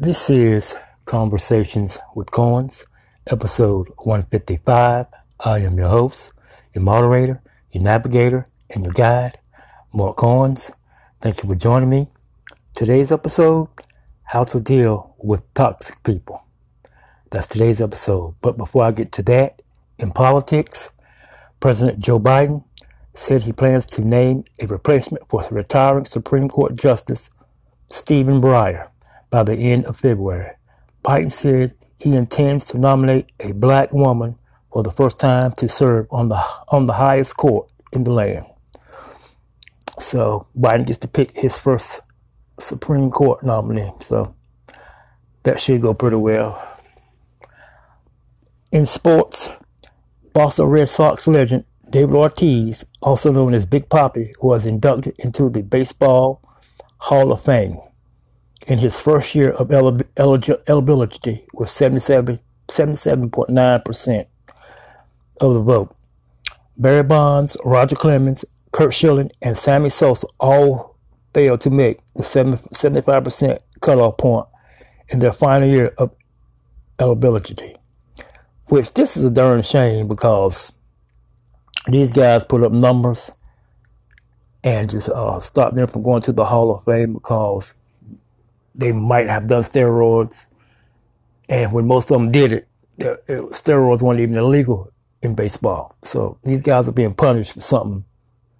This is Conversations with Coins, episode 155. I am your host, your moderator, your navigator, and your guide, Mark Coins. Thank you for joining me. Today's episode, how to deal with toxic people. That's today's episode. But before I get to that, in politics, President Joe Biden said he plans to name a replacement for retiring Supreme Court Justice Stephen Breyer by the end of February. Biden said he intends to nominate a black woman for the first time to serve on the highest court in the land. So Biden gets to pick his first Supreme Court nominee. So that should go pretty well. In sports, Boston Red Sox legend David Ortiz, also known as Big Papi, was inducted into the Baseball Hall of Fame in his first year of eligibility with 77.9% of the vote. Barry Bonds, Roger Clemens, Curt Schilling, and Sammy Sosa all failed to make the 75% cutoff point in their final year of eligibility, which this is a darn shame because these guys put up numbers and just stopped them from going to the Hall of Fame because they might have done steroids. And when most of them did it, steroids weren't even illegal in baseball. So these guys are being punished for something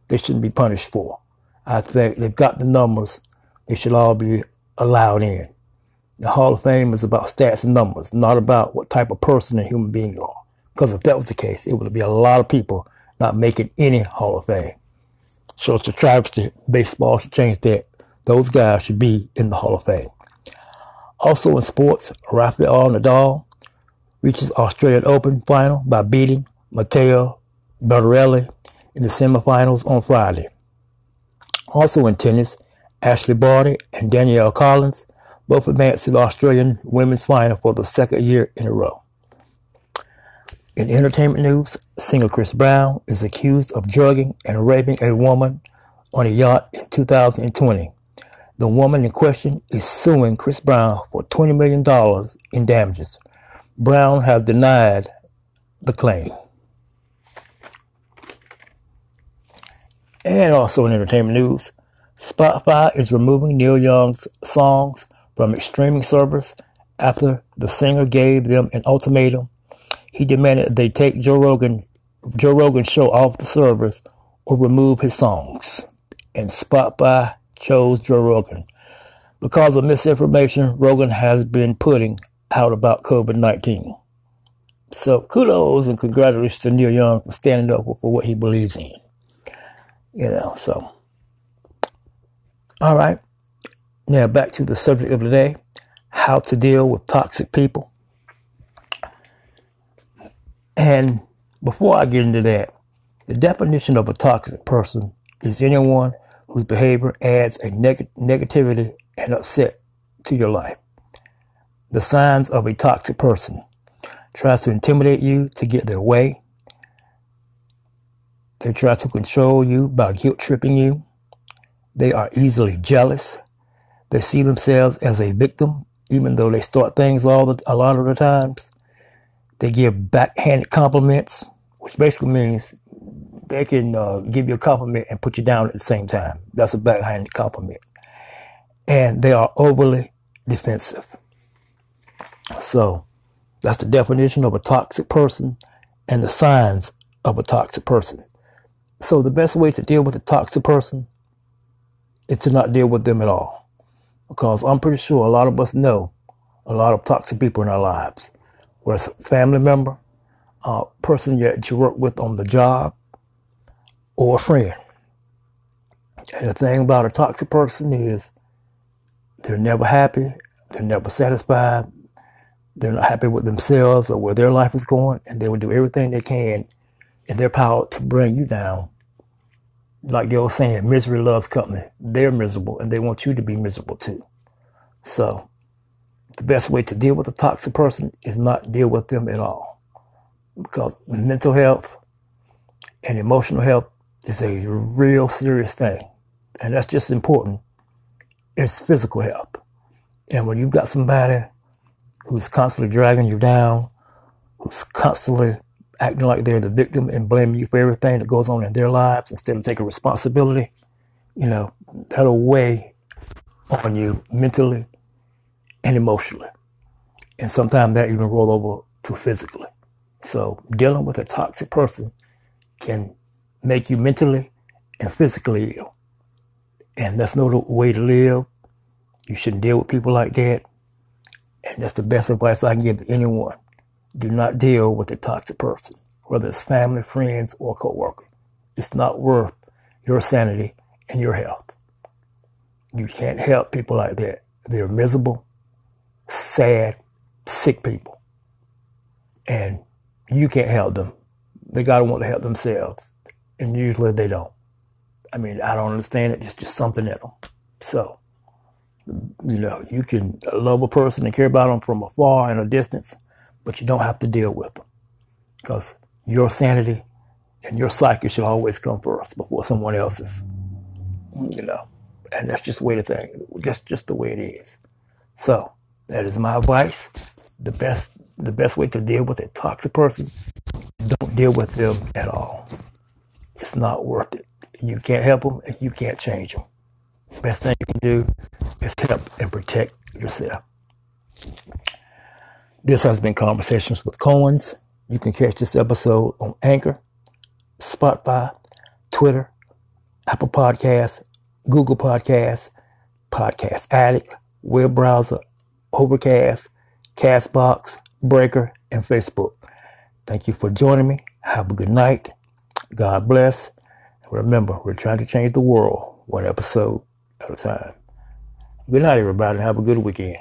they shouldn't be punished for. I think they've got the numbers. They should all be allowed in. The Hall of Fame is about stats and numbers, not about what type of person and human being you are. Because if that was the case, it would be a lot of people not making any Hall of Fame. So it's a travesty. Baseball should change that. Those guys should be in the Hall of Fame. Also in sports, Rafael Nadal reaches Australian Open final by beating Matteo Berrettini in the semifinals on Friday. Also in tennis, Ashley Barty and Danielle Collins both advanced to the Australian women's final for the second year in a row. In entertainment news, singer Chris Brown is accused of drugging and raping a woman on a yacht in 2020. The woman in question is suing Chris Brown for $20 million in damages. Brown has denied the claim. And also in entertainment news, Spotify is removing Neil Young's songs from its streaming service after the singer gave them an ultimatum. He demanded they take Joe Rogan's show off the service or remove his songs. And Spotify chose Joe Rogan. Because of misinformation Rogan has been putting out about COVID-19. So kudos and congratulations to Neil Young for standing up for what he believes in. You know, so. All right. Now back to the subject of today, how to deal with toxic people. And before I get into that, the definition of a toxic person is anyone whose behavior adds a negativity and upset to your life. The signs of a toxic person: tries to intimidate you to get their way. They try to control you by guilt-tripping you. They are easily jealous. They see themselves as a victim, even though they start things a lot of the times. They give backhanded compliments, which basically means they can give you a compliment and put you down at the same time. That's a backhanded compliment. And they are overly defensive. So that's the definition of a toxic person and the signs of a toxic person. So the best way to deal with a toxic person is to not deal with them at all. Because I'm pretty sure a lot of us know a lot of toxic people in our lives. Whether it's a family member, a person that you work with on the job, or a friend. And the thing about a toxic person is they're never happy, they're never satisfied, they're not happy with themselves or where their life is going, and they will do everything they can in their power to bring you down. Like the old saying, misery loves company. They're miserable, and they want you to be miserable too. So the best way to deal with a toxic person is not deal with them at all. Because mental health and emotional health is a real serious thing. And that's just important. It's physical health. And when you've got somebody who's constantly dragging you down, who's constantly acting like they're the victim and blaming you for everything that goes on in their lives instead of taking responsibility, you know, that'll weigh on you mentally and emotionally. And sometimes that even roll over to physically. So dealing with a toxic person can make you mentally and physically ill. And that's no way to live. You shouldn't deal with people like that. And that's the best advice I can give to anyone. Do not deal with a toxic person, whether it's family, friends, or co-worker. It's not worth your sanity and your health. You can't help people like that. They're miserable, sad, sick people. And you can't help them. They gotta want to help themselves. And usually they don't. I mean, I don't understand it. It's just something in them. So, you know, you can love a person and care about them from afar and a distance, but you don't have to deal with them, because your sanity and your psyche should always come first before someone else's, you know. And that's just the way to think. That's just the way it is. So that is my advice. The best way to deal with a toxic person, don't deal with them at all. It's not worth it. You can't help them and you can't change them. Best thing you can do is help and protect yourself. This has been Conversations with Coins. You can catch this episode on Anchor, Spotify, Twitter, Apple Podcasts, Google Podcasts, Podcast Addict, Web Browser, Overcast, Castbox, Breaker, and Facebook. Thank you for joining me. Have a good night. God bless. Remember, we're trying to change the world one episode at a time. Good night, everybody. Have a good weekend.